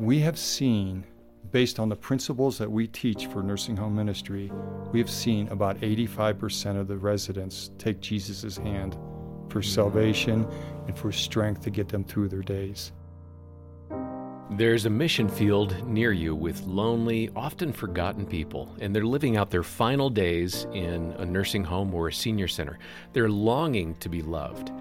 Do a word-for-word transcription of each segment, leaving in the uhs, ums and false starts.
We have seen, based on the principles that we teach for Nursing Home Ministry, we have seen about eighty-five percent of the residents take Jesus' hand for salvation and for strength to get them through their days. There's a mission field near you with lonely, often forgotten people, and they're living out their final days in a nursing home or a senior center. They're longing to be loved.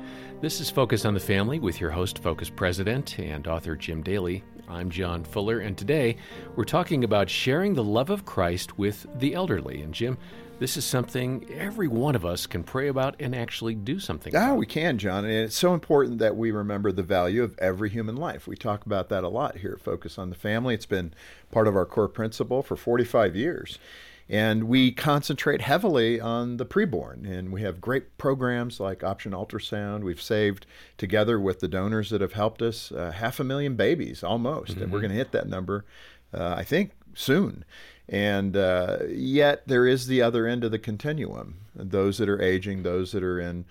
This is Focus on the Family with your host, Focus President and author Jim Daly. I'm John Fuller, and today we're talking about sharing the love of Christ with the elderly. And Jim, this is something every one of us can pray about and actually do something about. Ah, we can, John. And it's so important that we remember the value of every human life. We talk about that a lot here at Focus on the Family. It's been part of our core principle for forty-five years. And we concentrate heavily on the preborn, and we have great programs like Option Ultrasound. We've saved, together with the donors that have helped us, uh, half a million babies almost, mm-hmm. and we're going to hit that number, uh, I think, soon. And uh, yet there is the other end of the continuum, those that are aging, those that are in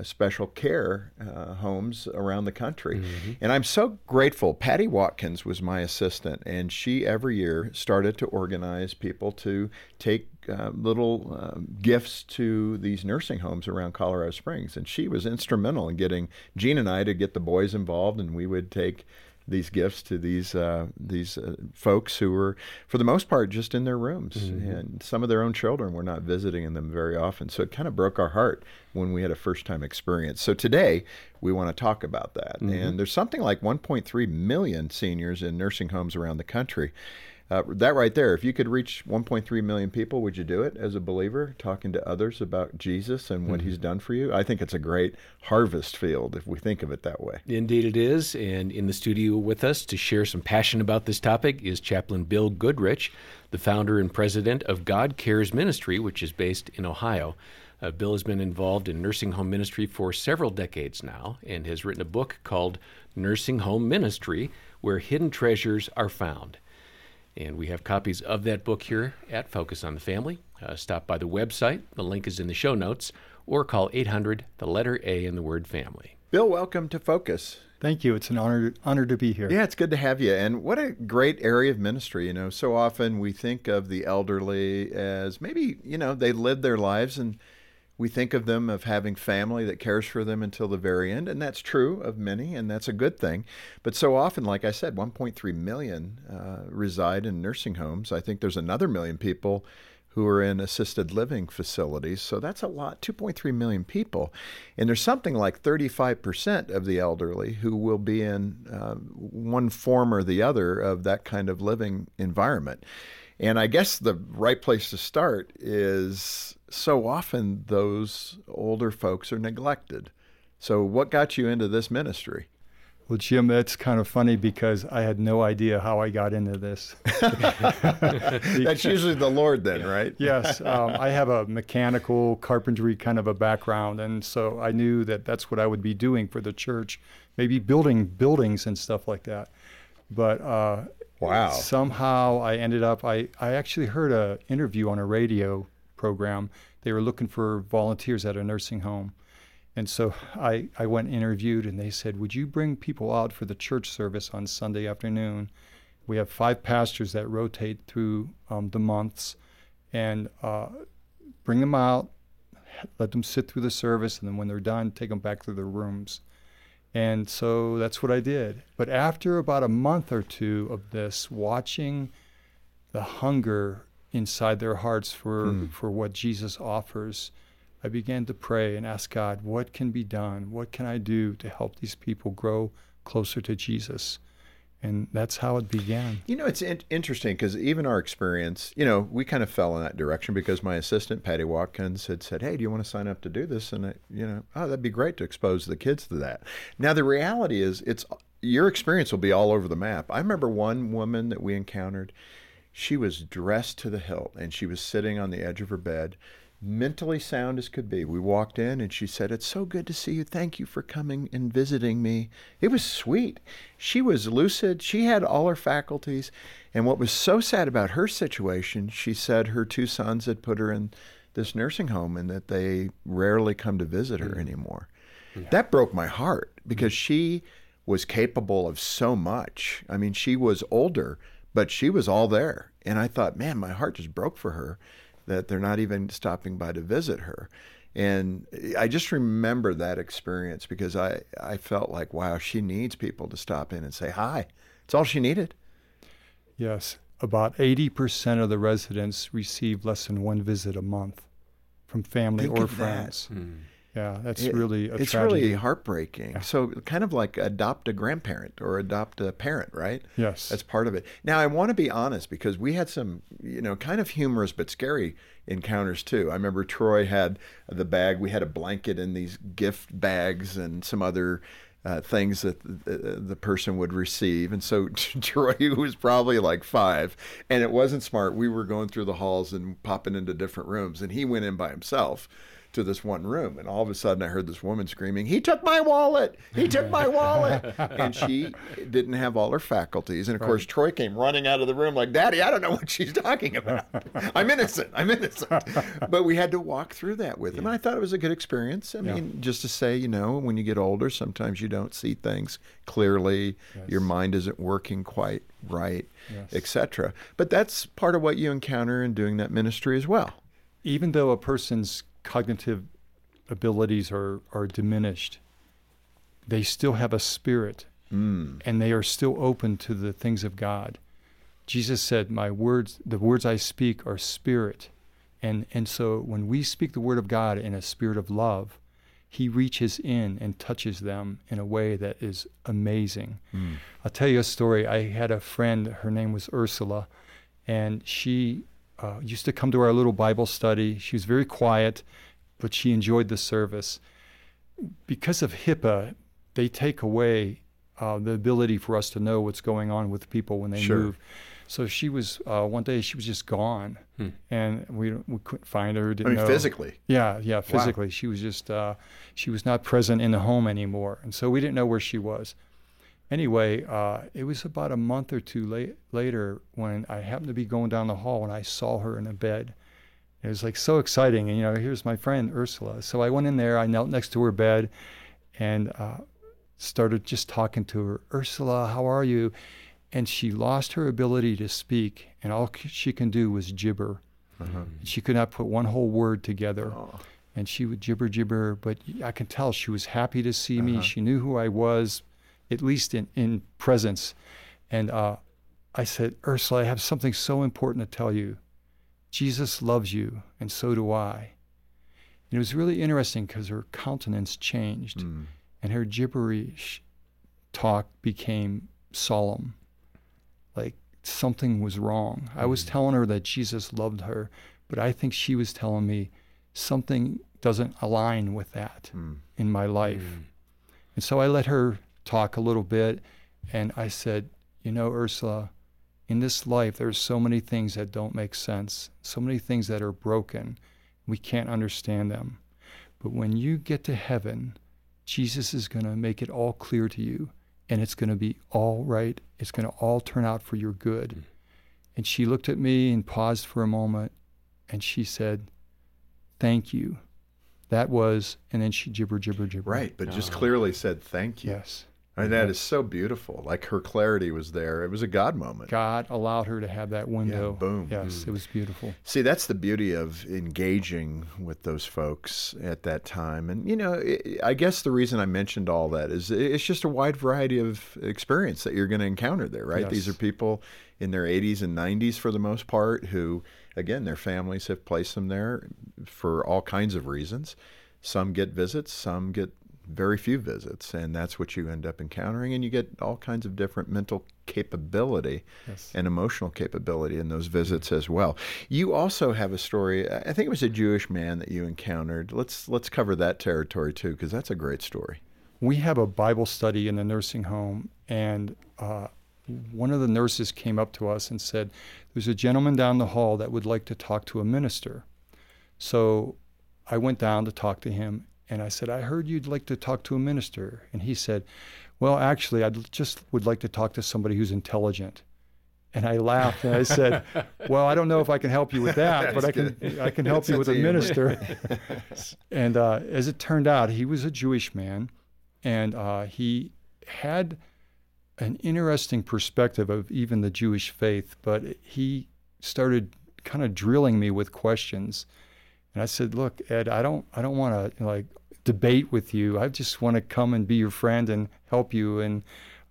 special care uh, homes around the country. Mm-hmm. And I'm so grateful. Patty Watkins was my assistant, and she every year started to organize people to take uh, little uh, gifts to these nursing homes around Colorado Springs. And she was instrumental in getting Gene and I to get the boys involved, and we would take these gifts to these uh, these uh, folks who were, for the most part, just in their rooms. Mm-hmm. And some of their own children were not visiting them very often. So it kind of broke our heart when we had a first-time experience. So today, we want to talk about that. Mm-hmm. And there's something like one point three million seniors in nursing homes around the country. Uh, that right there, if you could reach one point three million people, would you do it as a believer, talking to others about Jesus and what mm-hmm. he's done for you? I think it's a great harvest field if we think of it that way. Indeed it is. And in the studio with us to share some passion about this topic is Chaplain Bill Goodrich, the founder and president of God Cares Ministry, which is based in Ohio. Uh, Bill has been involved in nursing home ministry for several decades now and has written a book called Nursing Home Ministry, Where Hidden Treasures Are Found. And we have copies of that book here at Focus on the Family. Uh, stop by the website. The link is in the show notes. Or call eight hundred, the letter A in the word family. Bill, welcome to Focus. Thank you. It's an honor honor to be here. Yeah, it's good to have you. And what a great area of ministry. You know, so often we think of the elderly as maybe, you know, they lived their lives and we think of them of having family that cares for them until the very end, and that's true of many, and that's a good thing. But so often, like I said, one point three million uh, reside in nursing homes. I think there's another million people who are in assisted living facilities, so that's a lot, two point three million people. And there's something like thirty-five percent of the elderly who will be in uh, one form or the other of that kind of living environment. And I guess the right place to start is so often those older folks are neglected. So what got you into this ministry? Well, Jim, that's kind of funny because I had no idea how I got into this. That's usually the Lord then, right? Yes. Um, I have a mechanical, carpentry kind of a background, and so I knew that that's what I would be doing for the church, maybe building buildings and stuff like that. But uh, wow. somehow I ended up, I, I actually heard an interview on a radio program. They were looking for volunteers at a nursing home. And so I, I went and interviewed, and they said, would you bring people out for the church service on Sunday afternoon? We have five pastors that rotate through um, the months, and uh, bring them out, let them sit through the service, and then when they're done, take them back to their rooms. And so that's what I did. But after about a month or two of this, watching the hunger inside their hearts for, mm. for what Jesus offers, I began to pray and ask God, what can be done? What can I do to help these people grow closer to Jesus? And that's how it began. You know, it's in- interesting because even our experience, you know, we kind of fell in that direction because my assistant, Patty Watkins, had said, hey, do you want to sign up to do this? And, I, you know, oh, that'd be great to expose the kids to that. Now, the reality is it's your experience will be all over the map. I remember one woman that we encountered. She was dressed to the hilt, and she was sitting on the edge of her bed, mentally sound as could be. We walked in, and she said, it's so good to see you. Thank you for coming and visiting me. It was sweet. She was lucid. She had all her faculties. And what was so sad about her situation, she said her two sons had put her in this nursing home and that they rarely come to visit her anymore. Yeah. That broke my heart because she was capable of so much. I mean, she was older, but she was all there. And I thought, man, my heart just broke for her that they're not even stopping by to visit her. And I just remember that experience because I, I felt like, wow, she needs people to stop in and say hi. It's all she needed. Yes. About eighty percent of the residents receive less than one visit a month from family Think or friends. That. Hmm. Yeah, that's it, really a it's tragedy. It's really heartbreaking. Yeah. So kind of like adopt a grandparent or adopt a parent, right? Yes. That's part of it. Now, I want to be honest because we had some, you know, kind of humorous but scary encounters too. I remember Troy had the bag. We had a blanket in these gift bags and some other Uh, things that the, the person would receive. And so Troy, who was probably like five, and it wasn't smart, we were going through the halls and popping into different rooms. And he went in by himself to this one room. And all of a sudden I heard this woman screaming, "He took my wallet! He took my wallet!" And she didn't have all her faculties. And of right. course, Troy came running out of the room like, "Daddy, I don't know what she's talking about. I'm innocent. I'm innocent." But we had to walk through that with him. Yeah. I thought it was a good experience. I yeah. mean, just to say, you know, when you get older, sometimes you You don't see things clearly, yes. your mind isn't working quite right, yes. et cetera. But that's part of what you encounter in doing that ministry as well. Even though a person's cognitive abilities are, are diminished, they still have a spirit, mm. and they are still open to the things of God. Jesus said, "My words, the words I speak are spirit." And, and so when we speak the word of God in a spirit of love, He reaches in and touches them in a way that is amazing. Mm. I'll tell you a story. I had a friend, her name was Ursula, and she uh, used to come to our little Bible study. She was very quiet, but she enjoyed the service. Because of HIPAA, they take away uh, the ability for us to know what's going on with people when they sure. move. So she was, uh, one day she was just gone, hmm. and we we couldn't find her. Didn't I mean, know. physically? Yeah, yeah, physically. Wow. She was just, uh, she was not present in the home anymore, and so we didn't know where she was. Anyway, uh, it was about a month or two late, later when I happened to be going down the hall, and I saw her in a bed. It was like so exciting, and you know, here's my friend, Ursula. So I went in there, I knelt next to her bed, and uh, started just talking to her. "Ursula, how are you?" And she lost her ability to speak, and all she can do was gibber. Uh-huh. She could not put one whole word together, oh. and she would gibber, gibber, but I can tell she was happy to see uh-huh. me. She knew who I was, at least in, in presence. And uh, I said, "Ursula, I have something so important to tell you. Jesus loves you, and so do I." And it was really interesting because her countenance changed, mm. and her gibberish talk became solemn. Like something was wrong. I was telling her that Jesus loved her, but I think she was telling me something doesn't align with that mm. in my life. Mm. And so I let her talk a little bit, and I said, "You know, Ursula, in this life, there's so many things that don't make sense, so many things that are broken. We can't understand them. But when you get to heaven, Jesus is going to make it all clear to you. And it's going to be all right. It's going to all turn out for your good." Mm. And she looked at me and paused for a moment, and she said, "Thank you." That was, and then she gibber, gibber, gibber. Right, but oh. just clearly said thank you. Yes. I mean, that yes. is so beautiful. Like her clarity was there. It was a God moment. God allowed her to have that window. Yeah, boom. Yes, mm. it was beautiful. See, that's the beauty of engaging with those folks at that time. And, you know, it, I guess the reason I mentioned all that is it's just a wide variety of experience that you're going to encounter there, right? Yes. These are people in their eighties and nineties for the most part who, again, their families have placed them there for all kinds of reasons. Some get visits, some get very few visits, and that's what you end up encountering, and you get all kinds of different mental capability yes. and emotional capability in those visits as well. You also have a story, I think it was a Jewish man that you encountered. Let's let's cover that territory too, because that's a great story. We have a Bible study in the nursing home, and uh, one of the nurses came up to us and said, "There's a gentleman down the hall that would like to talk to a minister." So I went down to talk to him, and I said, "I heard you'd like to talk to a minister." And he said, "Well, actually, I just would like to talk to somebody who's intelligent." And I laughed and I said, "Well, I don't know if I can help you with that, but I can I can help you with a minister." And uh, as it turned out, he was a Jewish man, and uh, he had an interesting perspective of even the Jewish faith, but he started kind of drilling me with questions. And I said, look, Ed, I don't I don't want to like debate with you. I just want to come and be your friend and help you and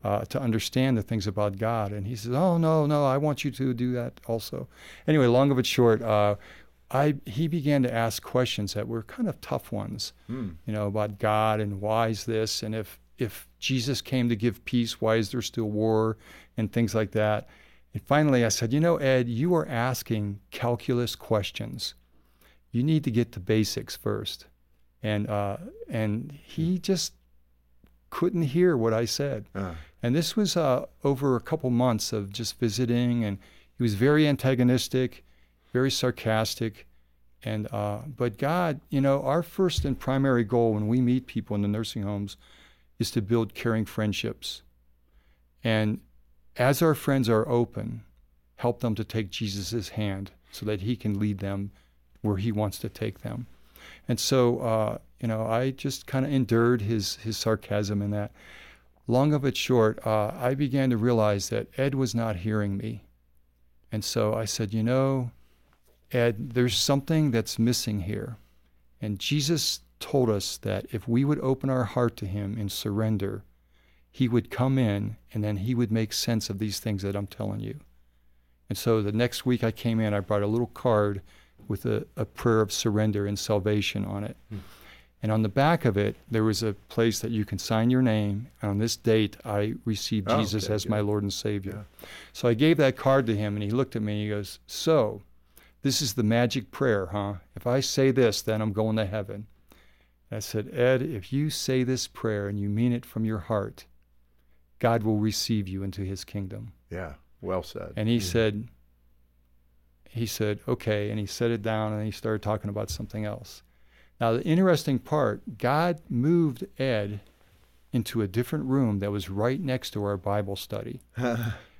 uh, to understand the things about God. And he says, oh, no, no, I want you to do that also. Anyway, long of it short, uh, I he began to ask questions that were kind of tough ones, mm. you know, about God and why is this? And if if Jesus came to give peace, why is there still war and things like that? And finally, I said, you know, Ed, you are asking calculus questions. You need to get to basics first. And uh, and he just couldn't hear what I said. Uh. And this was uh, over a couple months of just visiting, and he was very antagonistic, very sarcastic. And uh, but God, you know, our first and primary goal when we meet people in the nursing homes is to build caring friendships. And as our friends are open, help them to take Jesus' hand so that he can lead them where he wants to take them. And so, uh, you know, I just kind of endured his his sarcasm in that. Long of it short, uh, I began to realize that Ed was not hearing me. And so I said, you know, Ed, there's something that's missing here. And Jesus told us that if we would open our heart to him in surrender, he would come in, and then he would make sense of these things that I'm telling you. And so the next week I came in, I brought a little card with a, a prayer of surrender and salvation on it. Mm. And on the back of it, there was a place that you can sign your name. And on this date, I received oh, Jesus okay, as yeah. my Lord and Savior. Yeah. So I gave that card to him, and he looked at me, and he goes, so this is the magic prayer, huh? If I say this, then I'm going to heaven. I said, Ed, if you say this prayer and you mean it from your heart, God will receive you into his kingdom. Yeah, well said. And he mm-hmm. said, he said, okay, and he set it down, and he started talking about something else. Now, the interesting part, God moved Ed into a different room that was right next to our Bible study.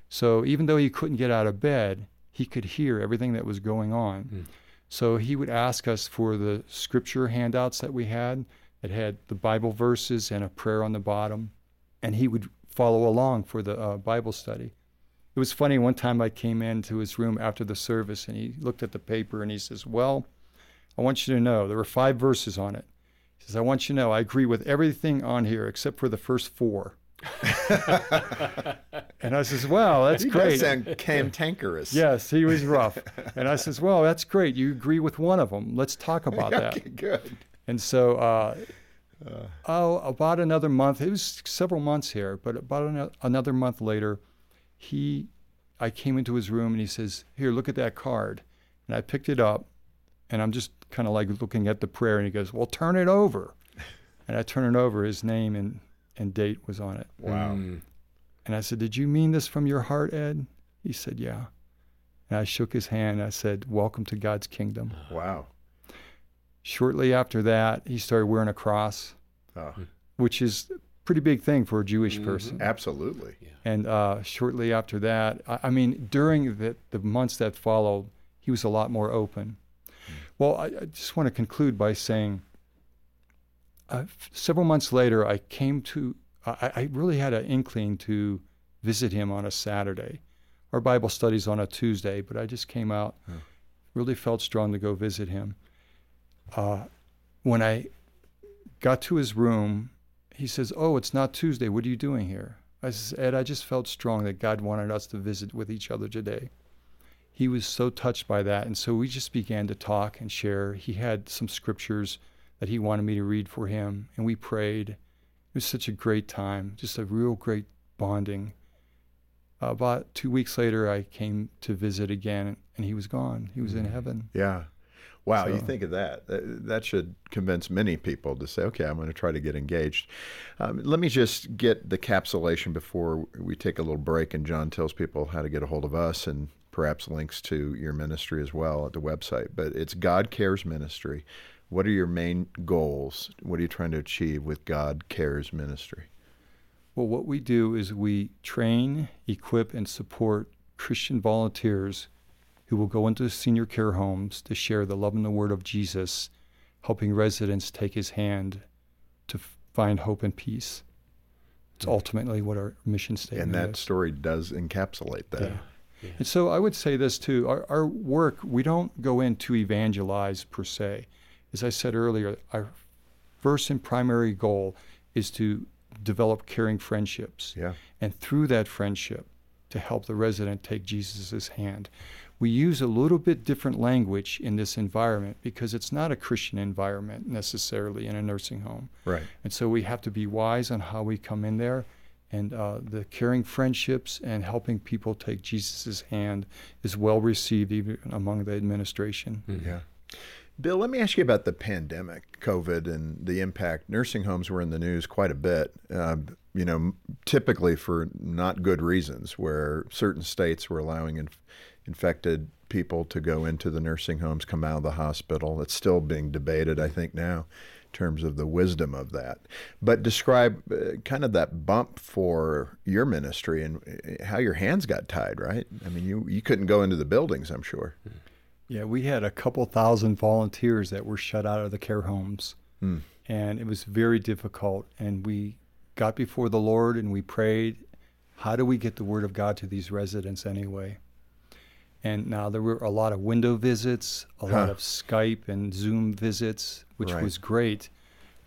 So even though he couldn't get out of bed, he could hear everything that was going on. Mm. So he would ask us for the scripture handouts that we had that had the Bible verses and a prayer on the bottom, and he would follow along for the uh, Bible study. It was funny, one time I came into his room after the service, and he looked at the paper, and he says, well, I want you to know, there were five verses on it. He says, I want you to know, I agree with everything on here except for the first four. And I says, well, that's he great. He does sound cantankerous. Yes, he was rough. And I says, well, that's great. You agree with one of them. Let's talk about okay, that. Good. And so, uh, uh, oh, about another month, it was several months here, but about an- another month later, he, I came into his room, and he says, here, look at that card. And I picked it up, and I'm just kind of like looking at the prayer, and he goes, well, turn it over. And I turn it over, his name and, and date was on it. Wow. Mm. And I said, did you mean this from your heart, Ed? He said, yeah. And I shook his hand. And I said, welcome to God's kingdom. Wow. Shortly after that, he started wearing a cross, oh. which is a pretty big thing for a Jewish mm-hmm. person. Absolutely. Yeah. And uh, shortly after that, I, I mean, during the, the months that followed, he was a lot more open. Mm. Well, I, I just want to conclude by saying, uh, f- several months later, I came to I, I really had an inkling to visit him on a Saturday. Our Bible study's on a Tuesday, but I just came out, yeah. really felt strong to go visit him. Uh, when I got to his room, he says, oh, it's not Tuesday. What are you doing here? I says, Ed, I just felt strong that God wanted us to visit with each other today. He was so touched by that, and so we just began to talk and share. He had some scriptures that he wanted me to read for him, and we prayed. It was such a great time, just a real great bonding. Uh, about two weeks later, I came to visit again, and he was gone. He was in heaven. Yeah. Wow, so. You think of that. That should convince many people to say, okay, I'm going to try to get engaged. Um, let me just get the capsulation before we take a little break, and John tells people how to get a hold of us and perhaps links to your ministry as well at the website. But it's God Cares Ministry. What are your main goals? What are you trying to achieve with God Cares Ministry? Well, what we do is we train, equip, and support Christian volunteers who will go into senior care homes to share the love and the word of Jesus, helping residents take his hand to find hope and peace. It's ultimately what our mission statement is. And that is. Story does encapsulate that. Yeah. Yeah. And so I would say this too, our, our work, we don't go in to evangelize per se. As I said earlier, our first and primary goal is to develop caring friendships. Yeah. And through that friendship, to help the resident take Jesus' hand. We use a little bit different language in this environment because it's not a Christian environment necessarily in a nursing home. Right. And so we have to be wise on how we come in there, and uh, the caring friendships and helping people take Jesus' hand is well received even among the administration. Mm-hmm. Yeah. Bill, let me ask you about the pandemic, COVID, and the impact. Nursing homes were in the news quite a bit. Uh, you know, typically for not good reasons, where certain states were allowing inf- infected people to go into the nursing homes, come out of the hospital. It's still being debated, I think, now in terms of the wisdom of that. But describe uh, kind of that bump for your ministry and how your hands got tied, right? I mean, you, you couldn't go into the buildings, I'm sure. Yeah, we had a couple thousand volunteers that were shut out of the care homes, mm. and it was very difficult, and we got before the Lord and we prayed, how do we get the word of God to these residents anyway? And now there were a lot of window visits, a huh. lot of Skype and Zoom visits, which right. was great,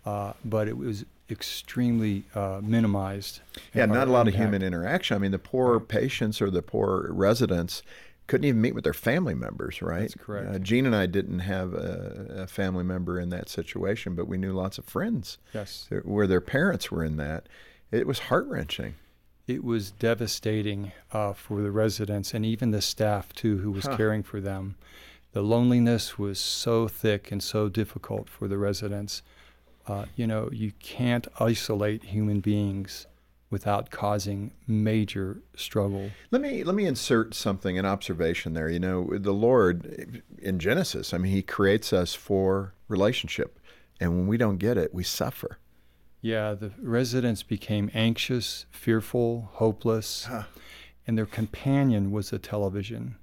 uh, but it was extremely uh, minimized. Yeah, not a lot impact. Of human interaction. I mean, the poor patients or the poor residents couldn't even meet with their family members, right? That's correct. Uh, Gene and I didn't have a, a family member in that situation, but we knew lots of friends yes. where their parents were in that. It was heart-wrenching. It was devastating uh, for the residents and even the staff, too, who was huh. caring for them. The loneliness was so thick and so difficult for the residents. Uh, you know, you can't isolate human beings without causing major struggle. Let me let me insert something, an observation there. You know, the Lord in Genesis, I mean, he creates us for relationship. And when we don't get it, we suffer. Yeah, the residents became anxious, fearful, hopeless, huh. and their companion was the television.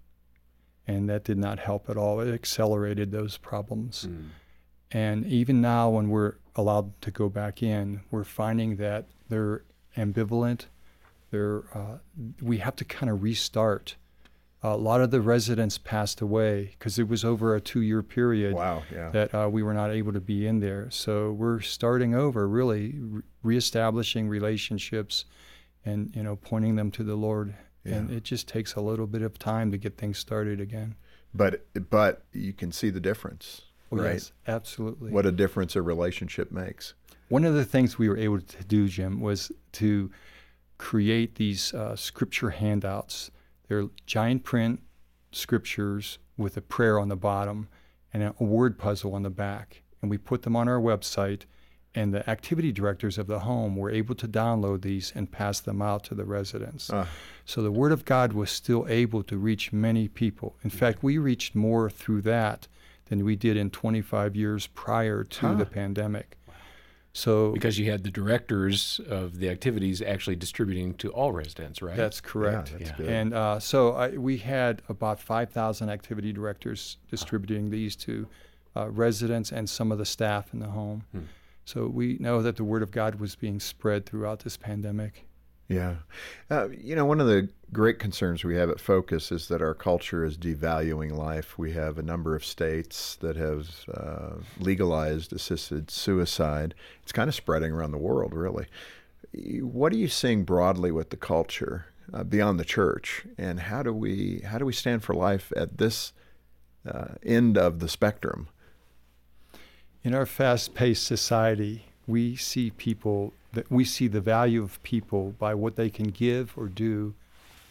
And that did not help at all. It accelerated those problems. Mm. And even now when we're allowed to go back in, we're finding that they're ambivalent. They're, uh, we have to kind of restart. Uh, a lot of the residents passed away because it was over a two-year period wow, yeah. that uh, we were not able to be in there. So we're starting over, really re- reestablishing relationships, and you know, pointing them to the Lord. Yeah. And it just takes a little bit of time to get things started again. But but you can see the difference, oh, right? Yes, absolutely. What a difference a relationship makes. One of the things we were able to do, Jim, was to create these uh, scripture handouts. They're giant print scriptures with a prayer on the bottom and a word puzzle on the back. And we put them on our website, and the activity directors of the home were able to download these and pass them out to the residents. Uh. So the Word of God was still able to reach many people. In fact, we reached more through that than we did in twenty-five years prior to huh. the pandemic. So, because you had the directors of the activities actually distributing to all residents, right? That's correct. Yeah, that's yeah. good. And uh, so I, we had about five thousand activity directors distributing oh. these to uh, residents and some of the staff in the home. Hmm. So we know that the Word of God was being spread throughout this pandemic. Yeah. Uh, you know, one of the great concerns we have at Focus is that our culture is devaluing life. We have a number of states that have uh, legalized assisted suicide. It's kind of spreading around the world, really. What are you seeing broadly with the culture uh, beyond the church, and how do we how do we stand for life at this uh, end of the spectrum? In our fast-paced society, we see people that we see the value of people by what they can give or do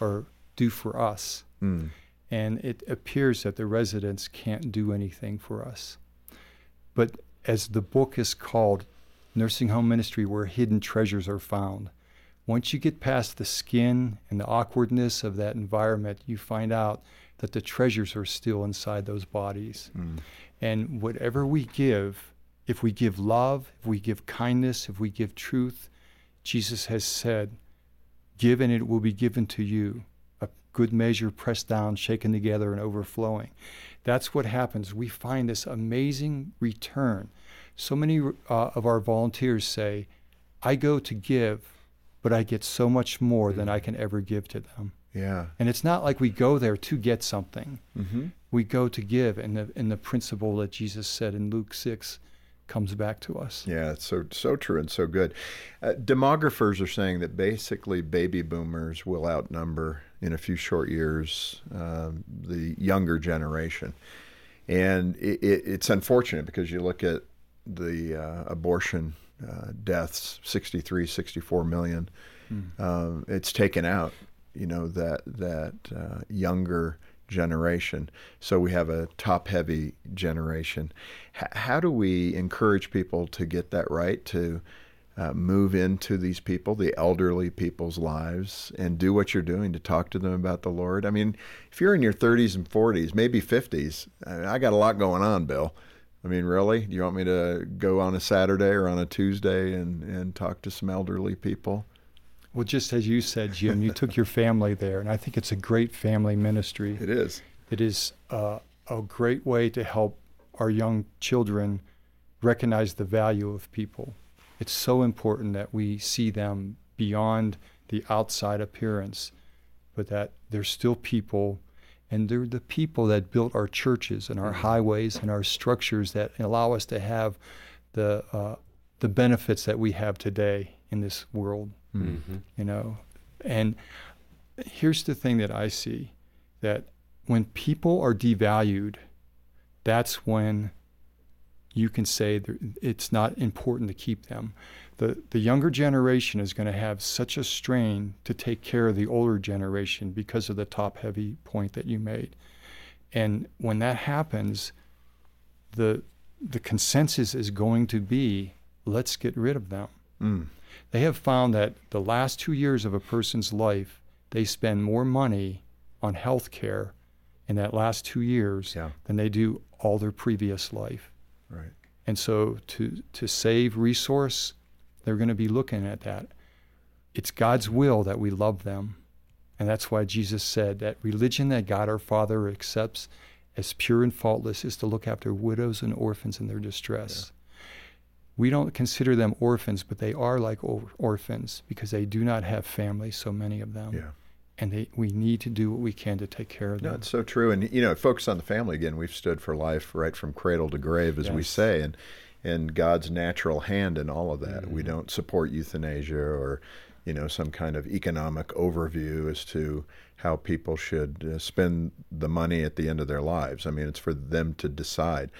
or do for us. Mm. And it appears that the residents can't do anything for us. But as the book is called, Nursing Home Ministry, where hidden treasures are found. Once you get past the skin and the awkwardness of that environment, you find out that the treasures are still inside those bodies. Mm. And whatever we give, if we give love, if we give kindness, if we give truth, Jesus has said, give and it will be given to you, a good measure pressed down, shaken together, and overflowing. That's what happens. We find this amazing return. So many uh, of our volunteers say, I go to give, but I get so much more than I can ever give to them. Yeah. And it's not like we go there to get something. Mm-hmm. We go to give, and the, and the principle that Jesus said in Luke six comes back to us. Yeah, it's so, so true and so good. Uh, demographers are saying that basically baby boomers will outnumber in a few short years uh, the younger generation. And it, it, it's unfortunate because you look at the uh, abortion uh, deaths, sixty-three, sixty-four million. Mm. Um, it's taken out, you know, that, that uh, younger generation. So we have a top-heavy generation. H- how do we encourage people to get that right, to uh, move into these people, the elderly people's lives, and do what you're doing to talk to them about the Lord? I mean, if you're in your thirties and forties, maybe fifties, I got a lot going on, Bill. I mean, really? Do you want me to go on a Saturday or on a Tuesday and, and talk to some elderly people? Well, just as you said, Jim, you took your family there, and I think it's a great family ministry. It is. It is uh, a great way to help our young children recognize the value of people. It's so important that we see them beyond the outside appearance, but that they're still people, and they're the people that built our churches and our highways and our structures that allow us to have the uh, the benefits that we have today in this world. Mm-hmm. You know, and here's the thing that I see, that when people are devalued, that's when you can say it's not important to keep them. The the younger generation is going to have such a strain to take care of the older generation because of the top-heavy point that you made. And when that happens, the the consensus is going to be, let's get rid of them. Mm. They have found that the last two years of a person's life, they spend more money on health care in that last two years yeah. than they do all their previous life. Right. And so to to save resource, they're going to be looking at that. It's God's will that we love them. And that's why Jesus said that religion that God our Father accepts as pure and faultless is to look after widows and orphans in their distress. Yeah. We don't consider them orphans, but they are like or- orphans because they do not have families, so many of them. Yeah. And they, we need to do what we can to take care of them. No, it's so true. And, you know, Focus on the Family, again, we've stood for life right from cradle to grave, as yes. we say, and and God's natural hand in all of that. Mm-hmm. We don't support euthanasia or, you know, some kind of economic overview as to how people should uh, spend the money at the end of their lives. I mean, it's for them to decide.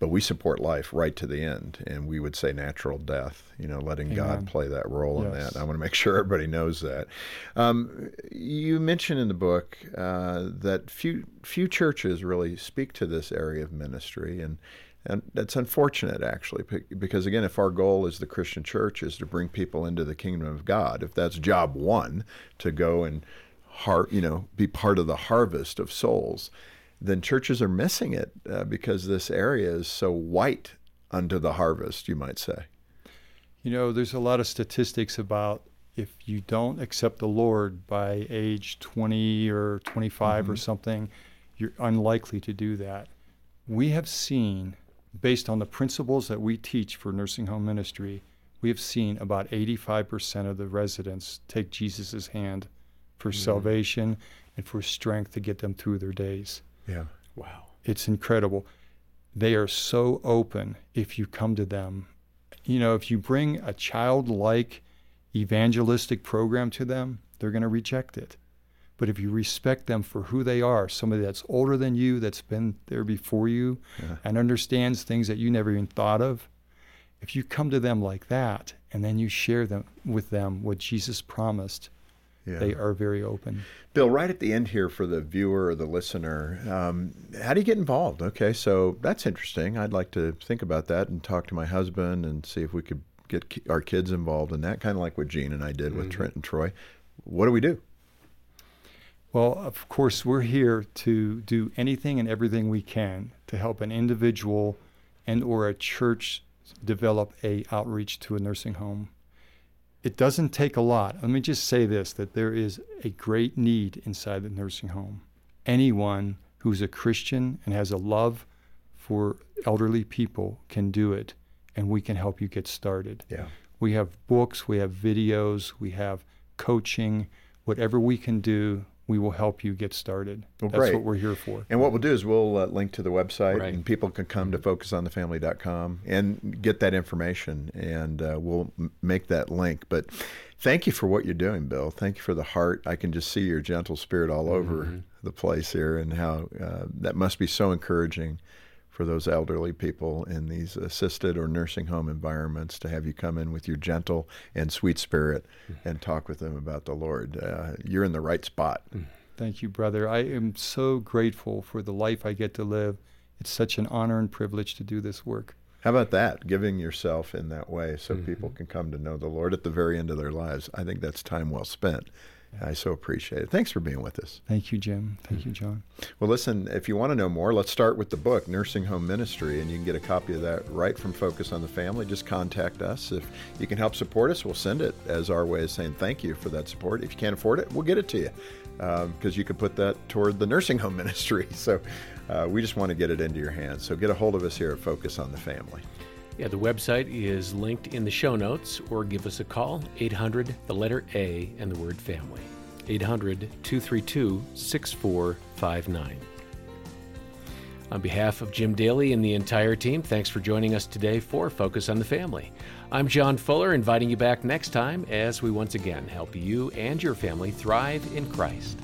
But we support life right to the end, and we would say natural death, you know, letting Amen. God play that role yes. in that. And I want to make sure everybody knows that. Um, you mentioned in the book uh, that few few churches really speak to this area of ministry, and, and that's unfortunate, actually, because, again, if our goal as the Christian church is to bring people into the kingdom of God, if that's job one, to go and har- you know, be part of the harvest of souls, then churches are missing it uh, because this area is so white unto the harvest, you might say. You know, there's a lot of statistics about if you don't accept the Lord by age twenty or twenty-five mm-hmm. or something, you're unlikely to do that. We have seen, based on the principles that we teach for nursing home ministry, we have seen about eighty-five percent of the residents take Jesus' hand for mm-hmm. salvation and for strength to get them through their days. Yeah. Wow. It's incredible. They are so open if you come to them. You know, if you bring a childlike evangelistic program to them, they're going to reject it. But if you respect them for who they are, somebody that's older than you, that's been there before you, yeah. and understands things that you never even thought of, if you come to them like that, and then you share them with them what Jesus promised, yeah. they are very open. Bill, right at the end here for the viewer or the listener, um, how do you get involved? Okay, so that's interesting. I'd like to think about that and talk to my husband and see if we could get ki- our kids involved in that, kind of like what Gene and I did mm-hmm. with Trent and Troy. What do we do? Well, of course, we're here to do anything and everything we can to help an individual and or a church develop a outreach to a nursing home. It doesn't take a lot. Let me just say this, that there is a great need inside the nursing home. Anyone who's a Christian and has a love for elderly people can do it, and we can help you get started. Yeah. We have books, we have videos, we have coaching, whatever we can do, we will help you get started. Well, That's great. What we're here for. And what we'll do is we'll uh, link to the website, right. and people can come to focus on the family dot com and get that information, and uh, we'll m- make that link. But thank you for what you're doing, Bill. Thank you for the heart. I can just see your gentle spirit all over mm-hmm. the place here, and how uh, that must be so encouraging for those elderly people in these assisted or nursing home environments, to have you come in with your gentle and sweet spirit and talk with them about the Lord. Uh, you're in the right spot. Thank you, brother. I am so grateful for the life I get to live. It's such an honor and privilege to do this work. How about that, giving yourself in that way so mm-hmm. people can come to know the Lord at the very end of their lives? I think that's time well spent. I so appreciate it. Thanks for being with us. Thank you, Jim. Thank you, John. Well, listen, if you want to know more, let's start with the book, Nursing Home Ministry, and you can get a copy of that right from Focus on the Family. Just contact us. If you can help support us, we'll send it as our way of saying thank you for that support. If you can't afford it, we'll get it to you, because um, you can put that toward the Nursing Home Ministry. So uh, we just want to get it into your hands. So get a hold of us here at Focus on the Family. Yeah, the website is linked in the show notes, or give us a call, eight hundred, the letter A, and the word family, eight hundred, two three two, six four five nine. On behalf of Jim Daly and the entire team, thanks for joining us today for Focus on the Family. I'm John Fuller, inviting you back next time as we once again help you and your family thrive in Christ.